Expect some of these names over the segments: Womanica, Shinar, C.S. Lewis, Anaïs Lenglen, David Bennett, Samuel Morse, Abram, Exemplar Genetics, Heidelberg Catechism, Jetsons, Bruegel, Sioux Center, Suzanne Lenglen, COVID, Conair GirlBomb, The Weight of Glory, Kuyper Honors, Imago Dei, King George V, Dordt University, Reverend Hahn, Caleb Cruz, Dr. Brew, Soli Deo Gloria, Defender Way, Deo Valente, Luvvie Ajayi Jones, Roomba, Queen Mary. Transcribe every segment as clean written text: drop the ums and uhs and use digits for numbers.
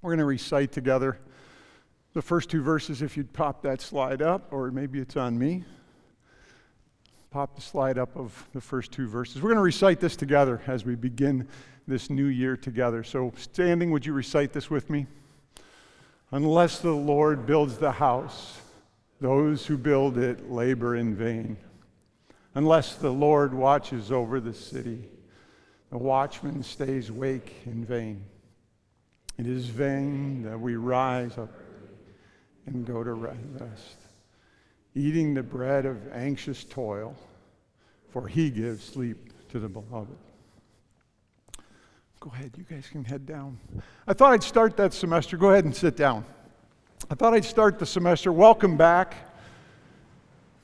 We're going to recite together the first two verses. If you'd pop that slide up, or maybe it's on me. Pop the slide up of the first two verses. We're going to recite this together as we begin this new year together. So standing, would you recite this with me? Unless the Lord builds the house, those who build it labor in vain. Unless the Lord watches over the city, the watchman stays awake in vain. It is vain that we rise up and go to rest, eating the bread of anxious toil, for he gives sleep to the beloved. Go ahead, you guys can head down. I thought I'd start that semester. Go ahead and sit down. I thought I'd start the semester. Welcome back.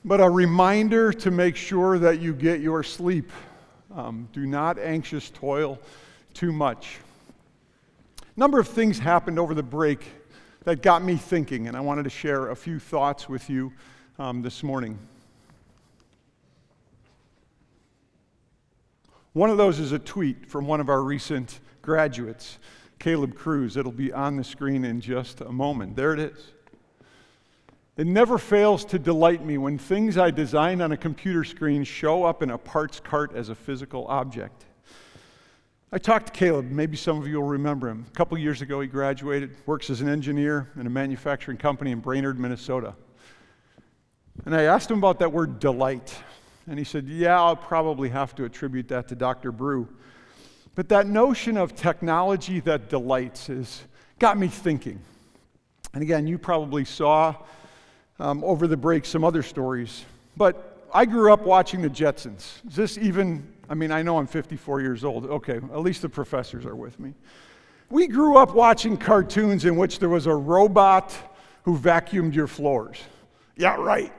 But a reminder to make sure that you get your sleep. Do not anxious toil too much. A number of things happened over the break that got me thinking, and I wanted to share a few thoughts with you this morning. One of those is a tweet from one of our recent graduates, Caleb Cruz. It'll be on the screen in just a moment. There it is. It never fails to delight me when things I designed on a computer screen show up in a parts cart as a physical object. I talked to Caleb. Maybe some of you will remember him. A couple years ago, he graduated, works as an engineer in a manufacturing company in Brainerd, Minnesota. And I asked him about that word delight. And he said, yeah, I'll probably have to attribute that to Dr. Brew. But that notion of technology that delights got me thinking. And again, you probably saw over the break some other stories. But I grew up watching the Jetsons. Is this even, I know I'm 54 years old. Okay, at least the professors are with me. We grew up watching cartoons in which there was a robot who vacuumed your floors. Yeah, right.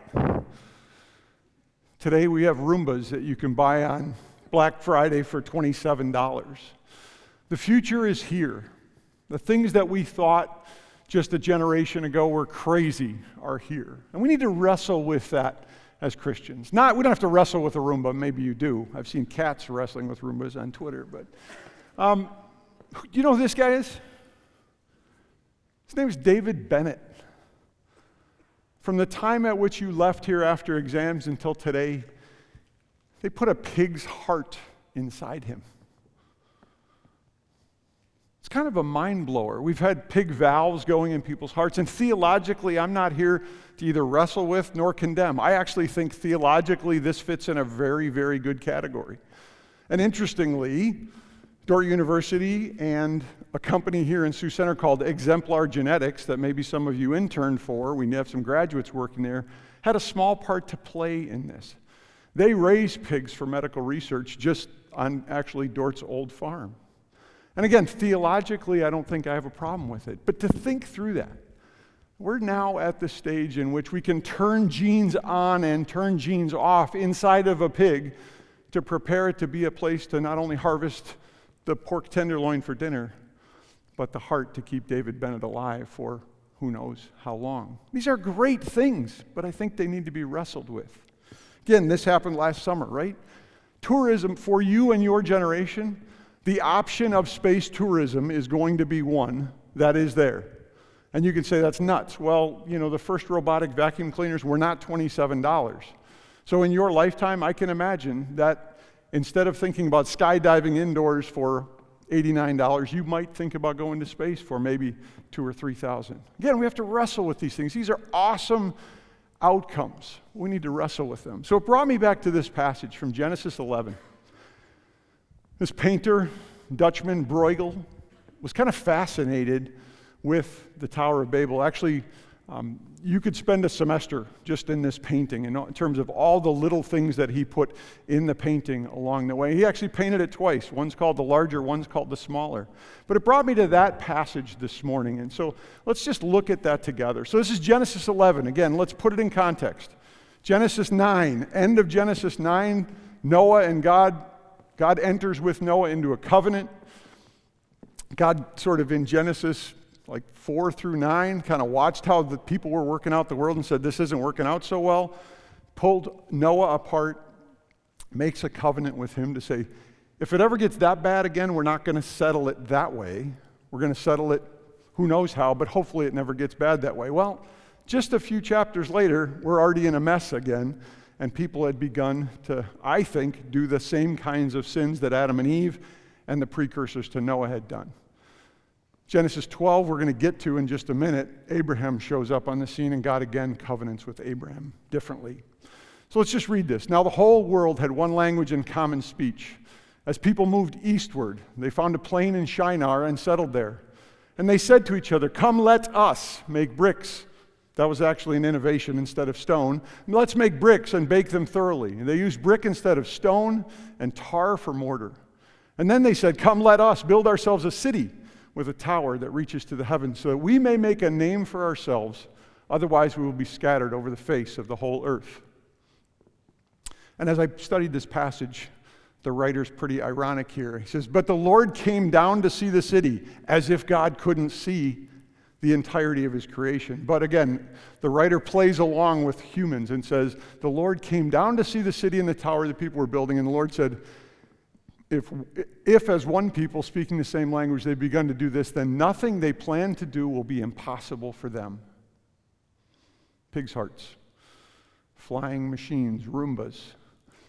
Today we have Roombas that you can buy on Black Friday for $27. The future is here. The things that we thought just a generation ago were crazy are here. And we need to wrestle with that as Christians. We don't have to wrestle with a Roomba. Maybe you do. I've seen cats wrestling with Roombas on Twitter. But you know who this guy is? His name is David Bennett. From the time at which you left here after exams until today, they put a pig's heart inside him. It's kind of a mind blower. We've had pig valves going in people's hearts, and theologically, I'm not here to either wrestle with nor condemn. I actually think theologically this fits in a very, very good category. And interestingly, Dordt University and a company here in Sioux Center called Exemplar Genetics that maybe some of you interned for, we have some graduates working there, had a small part to play in this. They raise pigs for medical research just on actually Dort's old farm. And again, theologically, I don't think I have a problem with it. But to think through that, we're now at the stage in which we can turn genes on and turn genes off inside of a pig to prepare it to be a place to not only harvest the pork tenderloin for dinner, but the heart to keep David Bennett alive for who knows how long. These are great things, but I think they need to be wrestled with. Again, this happened last summer, right? Tourism, for you and your generation, the option of space tourism is going to be one that is there. And you can say that's nuts. Well, the first robotic vacuum cleaners were not $27. So in your lifetime, I can imagine that instead of thinking about skydiving indoors for $89, you might think about going to space for maybe $2,000 or $3,000. Again, we have to wrestle with these things. These are awesome outcomes. We need to wrestle with them. So it brought me back to this passage from Genesis 11. This painter, Dutchman Bruegel, was kind of fascinated with the Tower of Babel. Actually, you could spend a semester just in this painting in terms of all the little things that he put in the painting along the way. He actually painted it twice. One's called the larger, one's called the smaller. But it brought me to that passage this morning. And so let's just look at that together. So this is Genesis 11. Again, let's put it in context. Genesis 9, end of Genesis 9, Noah and God. God enters with Noah into a covenant. God sort of in Genesis like 4 through 9, kind of watched how the people were working out the world and said, this isn't working out so well, pulled Noah apart, makes a covenant with him to say, if it ever gets that bad again, we're not going to settle it that way. We're going to settle it Who knows how, but hopefully it never gets bad that way. Well, just a few chapters later, we're already in a mess again, and people had begun to, I think, do the same kinds of sins that Adam and Eve and the precursors to Noah had done. Genesis 12, we're going to get to in just a minute. Abraham shows up on the scene, and God again covenants with Abraham differently. So let's just read this. Now the whole world had one language and common speech. As people moved eastward, they found a plain in Shinar and settled there. And they said to each other, come, let us make bricks. That was actually an innovation instead of stone. Let's make bricks and bake them thoroughly. And they used brick instead of stone and tar for mortar. And then they said, come, let us build ourselves a city with a tower that reaches to the heavens so that we may make a name for ourselves. Otherwise, we will be scattered over the face of the whole earth. And as I studied this passage, the writer's pretty ironic here. He says, but the Lord came down to see the city, as if God couldn't see the entirety of his creation. But again, the writer plays along with humans and says, the Lord came down to see the city and the tower the people were building, and the Lord said, if as one people speaking the same language they've begun to do this, then nothing they plan to do will be impossible for them. Pig's hearts, flying machines, Roombas.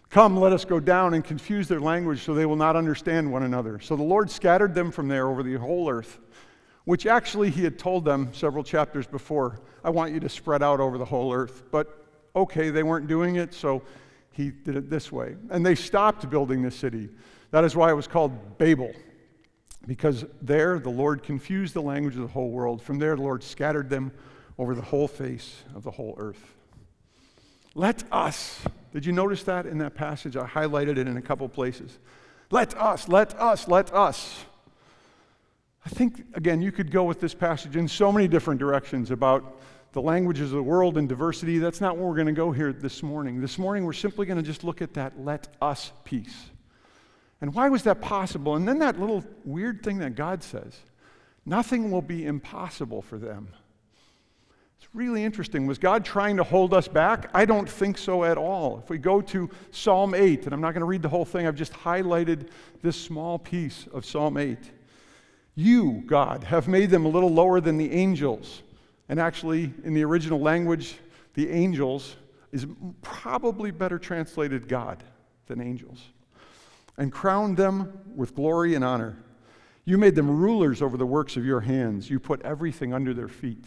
Come, let us go down and confuse their language so they will not understand one another. So the Lord scattered them from there over the whole earth, which actually he had told them several chapters before, I want you to spread out over the whole earth. But okay, they weren't doing it, so he did it this way. And they stopped building the city. That is why it was called Babel, because there the Lord confused the language of the whole world. From there the Lord scattered them over the whole face of the whole earth. Let us, did you notice that in that passage? I highlighted it in a couple places. Let us, let us, let us. I think, again, you could go with this passage in so many different directions about the languages of the world and diversity. That's not where we're going to go here this morning. This morning, we're simply going to just look at that let us piece. And why was that possible? And then that little weird thing that God says, nothing will be impossible for them. It's really interesting. Was God trying to hold us back? I don't think so at all. If we go to Psalm 8, and I'm not going to read the whole thing, I've just highlighted this small piece of Psalm 8. You, God, have made them a little lower than the angels. And actually, in the original language, the angels is probably better translated God than angels. And crowned them with glory and honor. You made them rulers over the works of your hands. You put everything under their feet.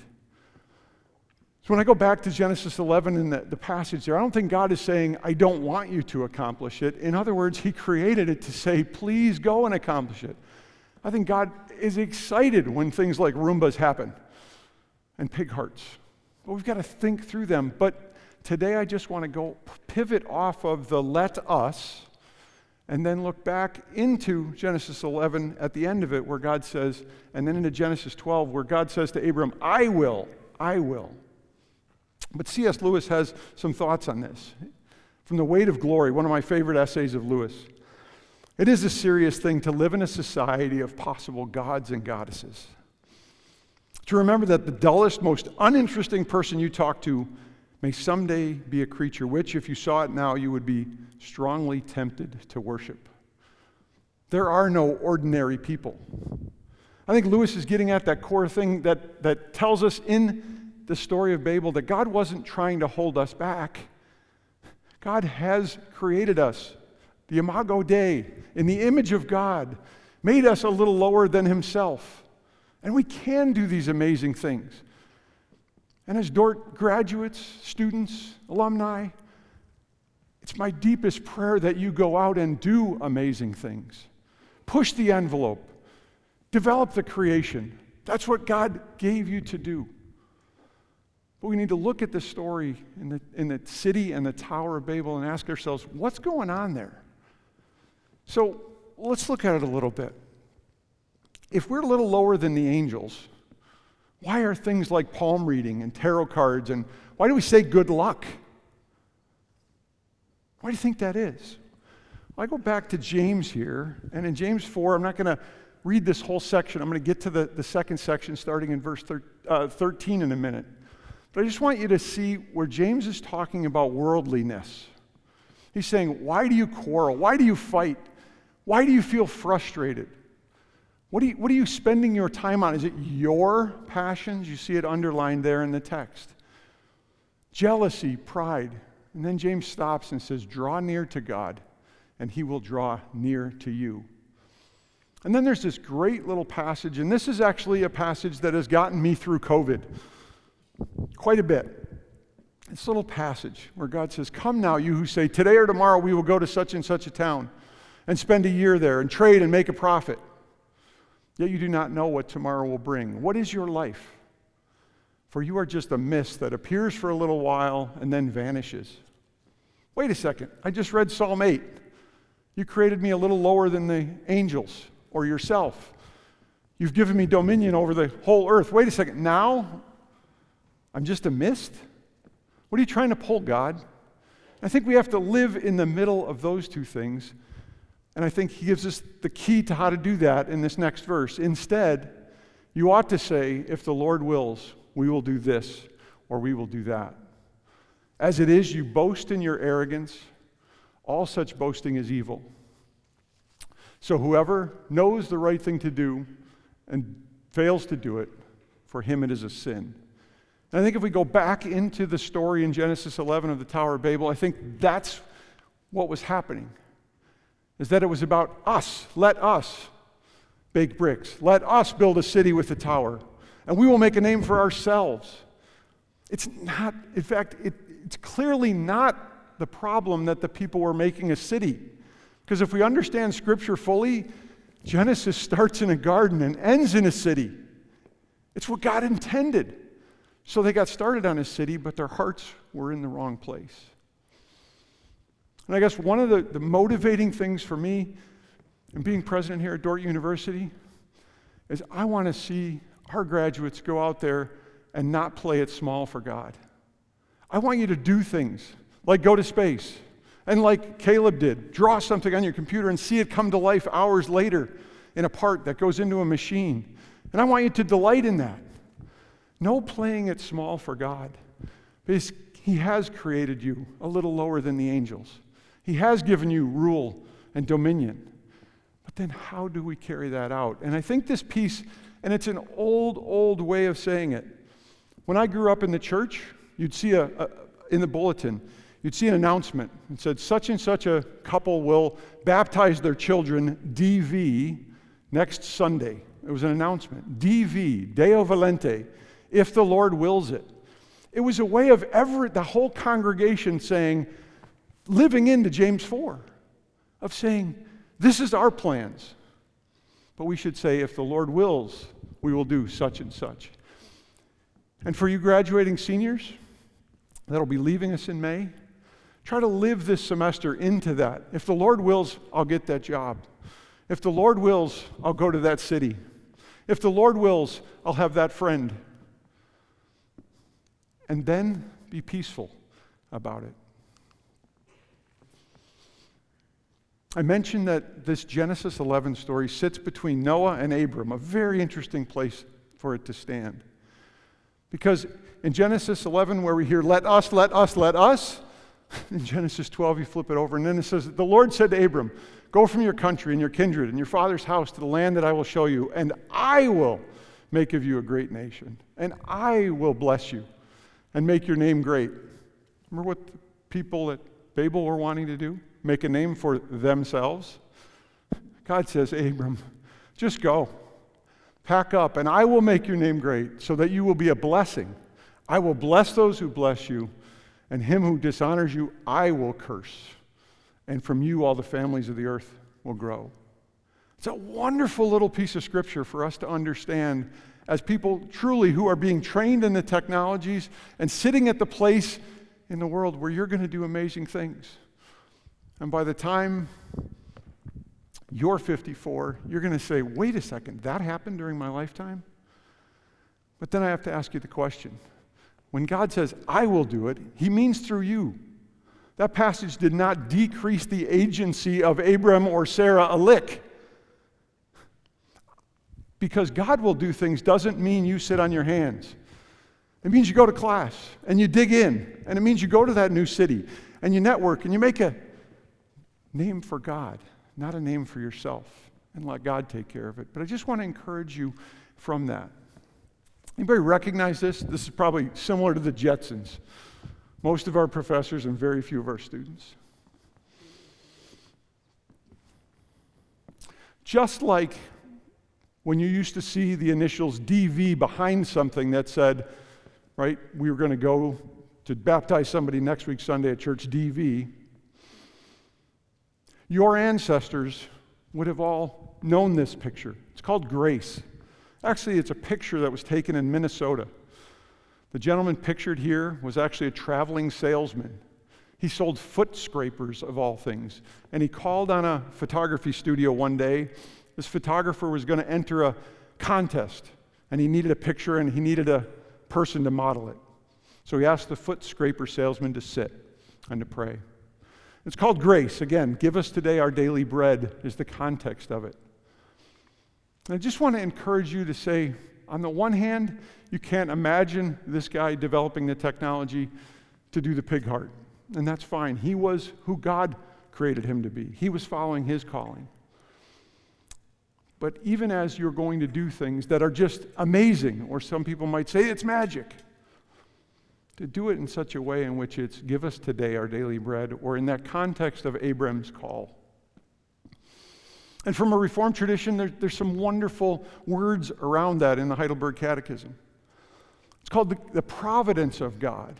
So when I go back to Genesis 11 and the passage there, I don't think God is saying, I don't want you to accomplish it. In other words, he created it to say, please go and accomplish it. I think God is excited when things like Roombas happen and pig hearts. But we've got to think through them. But today I just want to go pivot off of the let us and then look back into Genesis 11 at the end of it where God says, and then into Genesis 12 where God says to Abram, I will, I will. But C.S. Lewis has some thoughts on this. From The Weight of Glory, one of my favorite essays of Lewis. It is a serious thing to live in a society of possible gods and goddesses. To remember that the dullest, most uninteresting person you talk to may someday be a creature which, if you saw it now, you would be strongly tempted to worship. There are no ordinary people. I think Lewis is getting at that core thing that tells us in the story of Babel, that God wasn't trying to hold us back. God has created us, the Imago Dei, in the image of God, made us a little lower than himself. And we can do these amazing things. And as Dordt graduates, students, alumni, it's my deepest prayer that you go out and do amazing things. Push the envelope. Develop the creation. That's what God gave you to do. But we need to look at this story in the city and the Tower of Babel and ask ourselves, what's going on there? So let's look at it a little bit. If we're a little lower than the angels, why are things like palm reading and tarot cards and why do we say good luck? Why do you think that is? Well, I go back to James here, and in James 4, I'm not going to read this whole section. I'm going to get to the second section starting in verse 13 in a minute. But I just want you to see where James is talking about worldliness. He's saying, why do you quarrel? Why do you fight? Why do you feel frustrated? What are you spending your time on? Is it your passions? You see it underlined there in the text. Jealousy, pride. And then James stops and says, draw near to God, and he will draw near to you. And then there's this great little passage, and this is actually a passage that has gotten me through COVID quite a bit. This little passage where God says, come now, you who say, today or tomorrow we will go to such and such a town and spend a year there and trade and make a profit. Yet you do not know what tomorrow will bring. What is your life? For you are just a mist that appears for a little while and then vanishes. Wait a second. I just read Psalm 8. You created me a little lower than the angels or yourself. You've given me dominion over the whole earth. Wait a second. Now I'm just a mist? What are you trying to pull, God? I think we have to live in the middle of those two things. And I think he gives us the key to how to do that in this next verse. Instead, you ought to say, if the Lord wills, we will do this or we will do that. As it is, you boast in your arrogance. All such boasting is evil. So whoever knows the right thing to do and fails to do it, for him it is a sin. And I think if we go back into the story in Genesis 11 of the Tower of Babel, I think that's what was happening. Is that it was about us. Let us bake bricks. Let us build a city with a tower. And we will make a name for ourselves. It's not, in fact, it's clearly not the problem that the people were making a city. Because if we understand Scripture fully, Genesis starts in a garden and ends in a city. It's what God intended. So they got started on a city, but their hearts were in the wrong place. And I guess one of the motivating things for me in being president here at Dordt University is I want to see our graduates go out there and not play it small for God. I want you to do things like go to space and like Caleb did, draw something on your computer and see it come to life hours later in a part that goes into a machine. And I want you to delight in that. No playing it small for God. Because he has created you a little lower than the angels. He has given you rule and dominion. But then how do we carry that out? And I think this piece, and it's an old way of saying it. When I grew up in the church, you'd see in the bulletin, you'd see an announcement. It said, such and such a couple will baptize their children, DV, next Sunday. It was an announcement. DV, Deo Valente, if the Lord wills it. It was a way of the whole congregation saying, living into James 4, of saying, this is our plans. But we should say, if the Lord wills, we will do such and such. And for you graduating seniors that'll be leaving us in May, try to live this semester into that. If the Lord wills, I'll get that job. If the Lord wills, I'll go to that city. If the Lord wills, I'll have that friend. And then be peaceful about it. I mentioned that this Genesis 11 story sits between Noah and Abram, a very interesting place for it to stand. Because in Genesis 11, where we hear, let us, let us, let us, in Genesis 12, you flip it over, and then it says, the Lord said to Abram, go from your country and your kindred and your father's house to the land that I will show you, and I will make of you a great nation, and I will bless you and make your name great. Remember what the people at Babel were wanting to do? Make a name for themselves. God says, Abram, just go. Pack up, and I will make your name great so that you will be a blessing. I will bless those who bless you, and him who dishonors you, I will curse. And from you all the families of the earth will grow. It's a wonderful little piece of Scripture for us to understand as people truly who are being trained in the technologies and sitting at the place in the world where you're going to do amazing things. And by the time you're 54, you're going to say, wait a second, that happened during my lifetime? But then I have to ask you the question. When God says, I will do it, he means through you. That passage did not decrease the agency of Abram or Sarah a lick. Because God will do things doesn't mean you sit on your hands. It means you go to class and you dig in. And it means you go to that new city and you network and you make a name for God, not a name for yourself. and let God take care of it. But I just want to encourage you from that. Anybody recognize this? This is probably similar to the Jetsons. Most of our professors and very few of our students. Just like when you used to see the initials DV behind something that said, right, we were going to go to baptize somebody next week Sunday at church, DV, your ancestors would have all known this picture. It's called grace. Actually, it's a picture that was taken in Minnesota. The gentleman pictured here was actually a traveling salesman. He sold foot scrapers, of all things. And he called on a photography studio one day. This photographer was going to enter a contest, and he needed a picture, and he needed a person to model it. So he asked the foot scraper salesman to sit and to pray. It's called grace. Again, give us today our daily bread is the context of it. And I just want to encourage you to say, on the one hand, you can't imagine this guy developing the technology to do the pig heart. And that's fine. He was who God created him to be. He was following his calling. But even as you're going to do things that are just amazing, or some people might say it's magic, to do it in such a way in which it's give us today our daily bread, or in that context of Abraham's call. And from a Reformed tradition, there's some wonderful words around that in the Heidelberg Catechism. It's called the providence of God,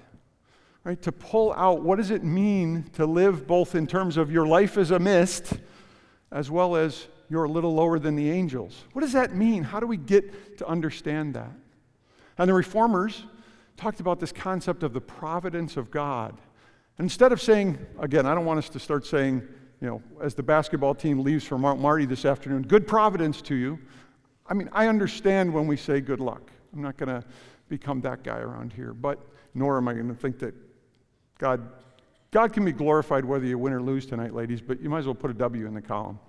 right? To pull out what does it mean to live both in terms of your life as a mist, as well as you're a little lower than the angels. What does that mean? How do we get to understand that? And the Reformers talked about this concept of the providence of God. And instead of saying, again, I don't want us to start saying, you know, as the basketball team leaves for Mount Marty this afternoon, good providence to you. I mean, I understand when we say good luck. I'm not going to become that guy around here, but nor am I going to think that God can be glorified whether you win or lose tonight, ladies, but you might as well put a W in the column.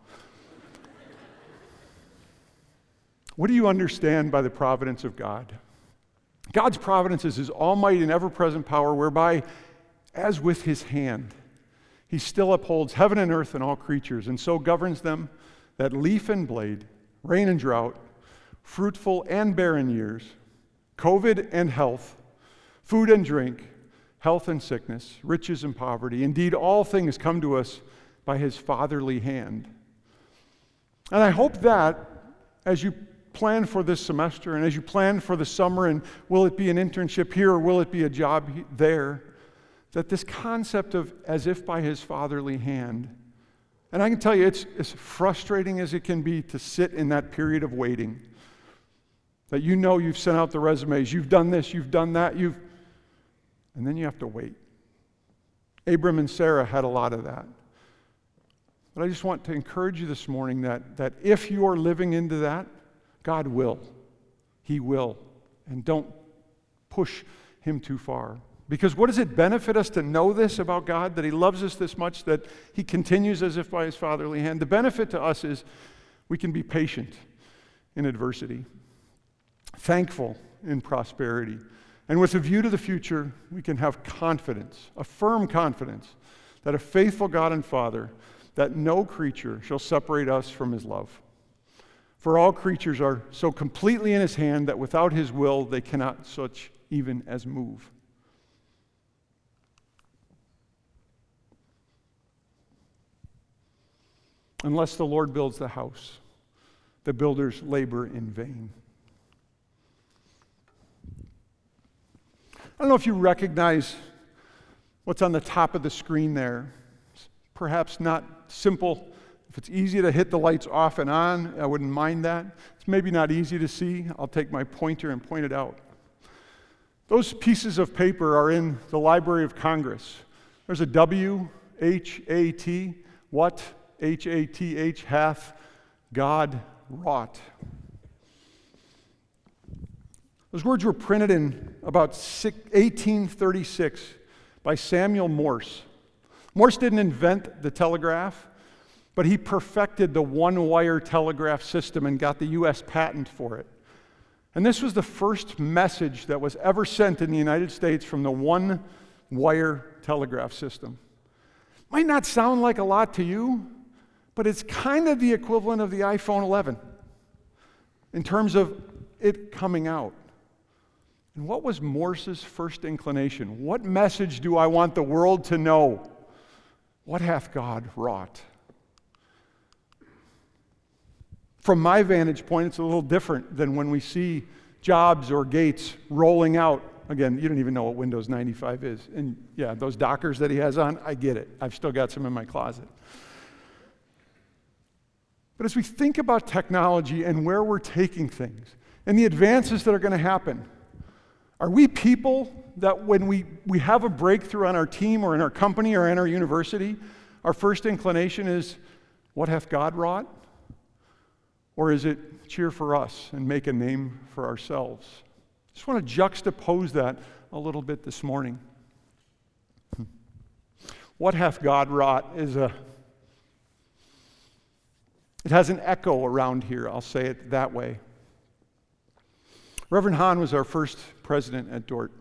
What do you understand by the providence of God? God's providence is his almighty and ever-present power, whereby, as with his hand, he still upholds heaven and earth and all creatures, and so governs them that leaf and blade, rain and drought, fruitful and barren years, COVID and health, food and drink, health and sickness, riches and poverty, indeed all things come to us by his fatherly hand. And I hope that, as you plan for this semester, and as you plan for the summer, and will it be an internship here or will it be a job there, that this concept of as if by his fatherly hand, and I can tell you it's as frustrating as it can be to sit in that period of waiting, that you know you've sent out the resumes, you've done this, you've done that, and then you have to wait. Abram and Sarah had a lot of that. But I just want to encourage you this morning that if you are living into that, God will. He will. And don't push him too far. Because what does it benefit us to know this about God, that he loves us this much, that he continues as if by his fatherly hand? The benefit to us is we can be patient in adversity, thankful in prosperity, and with a view to the future, we can have confidence, a firm confidence, that a faithful God and Father, that no creature shall separate us from his love. For all creatures are so completely in his hand that without his will they cannot such even as move. Unless the Lord builds the house, the builders labor in vain. I don't know if you recognize what's on the top of the screen there. It's perhaps not simple. If it's easy to hit the lights off and on, I wouldn't mind that. It's maybe not easy to see. I'll take my pointer and point it out. Those pieces of paper are in the Library of Congress. There's a W-H-A-T, what, H-A-T-H, hath God wrought. Those words were printed in about 1836 by Samuel Morse. Morse didn't invent the telegraph, but he perfected the one-wire telegraph system and got the U.S. patent for it. And this was the first message that was ever sent in the United States from the one-wire telegraph system. Might not sound like a lot to you, but it's kind of the equivalent of the iPhone 11 in terms of it coming out. And what was Morse's first inclination? What message do I want the world to know? What hath God wrought? From my vantage point, it's a little different than when we see Jobs or Gates rolling out. Again, you don't even know what Windows 95 is. And yeah, those Dockers that he has on, I get it. I've still got some in my closet. But as we think about technology and where we're taking things and the advances that are going to happen, are we people that when we have a breakthrough on our team or in our company or in our university, our first inclination is, what hath God wrought? Or is it cheer for us and make a name for ourselves? I just want to juxtapose that a little bit this morning. What hath God wrought is it has an echo around here, I'll say it that way. Reverend Hahn was our first president at Dordt.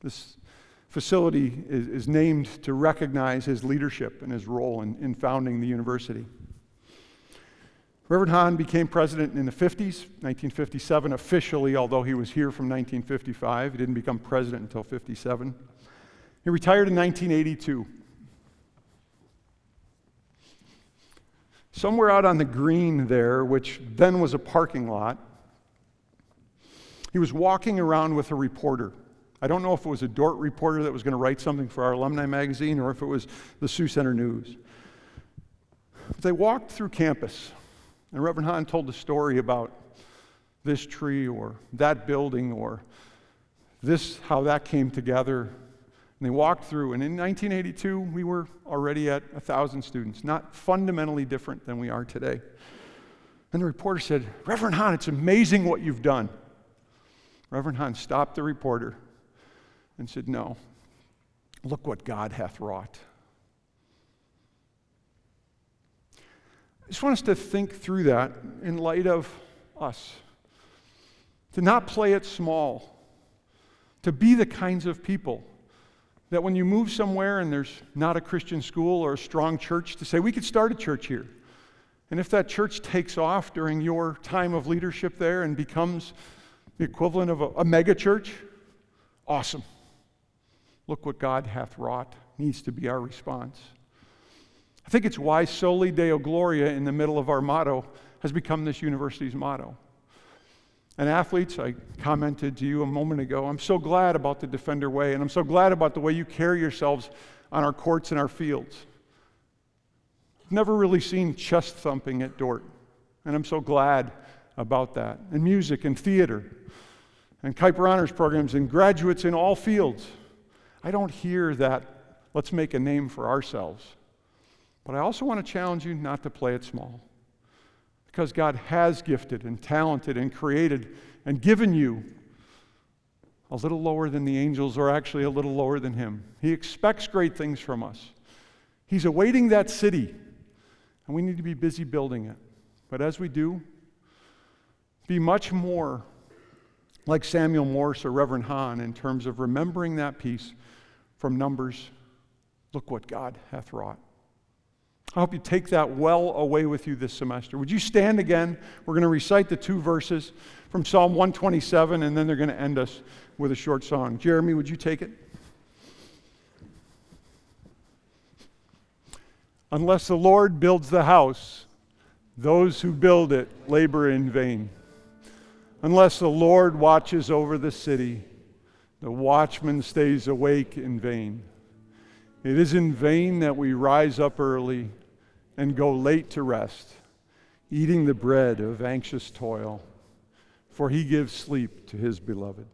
This facility is named to recognize his leadership and his role in founding the university. Reverend Hahn became president in the 50s, 1957 officially, although he was here from 1955. He didn't become president until 57. He retired in 1982. Somewhere out on the green there, which then was a parking lot, he was walking around with a reporter. I don't know if it was a Dordt reporter that was going to write something for our alumni magazine or if it was the Sioux Center News. But they walked through campus. And Reverend Hahn told a story about this tree or that building or this, how that came together. And they walked through. And in 1982, we were already at 1,000 students, not fundamentally different than we are today. And the reporter said, "Reverend Hahn, it's amazing what you've done." Reverend Hahn stopped the reporter and said, "No, look what God hath wrought." I just want us to think through that in light of us, to not play it small, to be the kinds of people that when you move somewhere and there's not a Christian school or a strong church, to say, we could start a church here. And if that church takes off during your time of leadership there and becomes the equivalent of a mega church, awesome. Look what God hath wrought needs to be our response. I think it's why Soli Deo Gloria in the middle of our motto has become this university's motto. And athletes, I commented to you a moment ago, I'm so glad about the Defender Way, and I'm so glad about the way you carry yourselves on our courts and our fields. I've never really seen chest thumping at Dordt, and I'm so glad about that. And music and theater and Kuyper Honors programs and graduates in all fields. I don't hear that, let's make a name for ourselves. But I also want to challenge you not to play it small, because God has gifted and talented and created and given you a little lower than the angels, or actually a little lower than Him. He expects great things from us. He's awaiting that city, and we need to be busy building it. But as we do, be much more like Samuel Morse or Reverend Hahn in terms of remembering that piece from Numbers, look what God hath wrought. I hope you take that well away with you this semester. Would you stand again? We're going to recite the two verses from Psalm 127, and then they're going to end us with a short song. Jeremy, would you take it? Unless the Lord builds the house, those who build it labor in vain. Unless the Lord watches over the city, the watchman stays awake in vain. It is in vain that we rise up early and go late to rest, eating the bread of anxious toil, for He gives sleep to His beloved.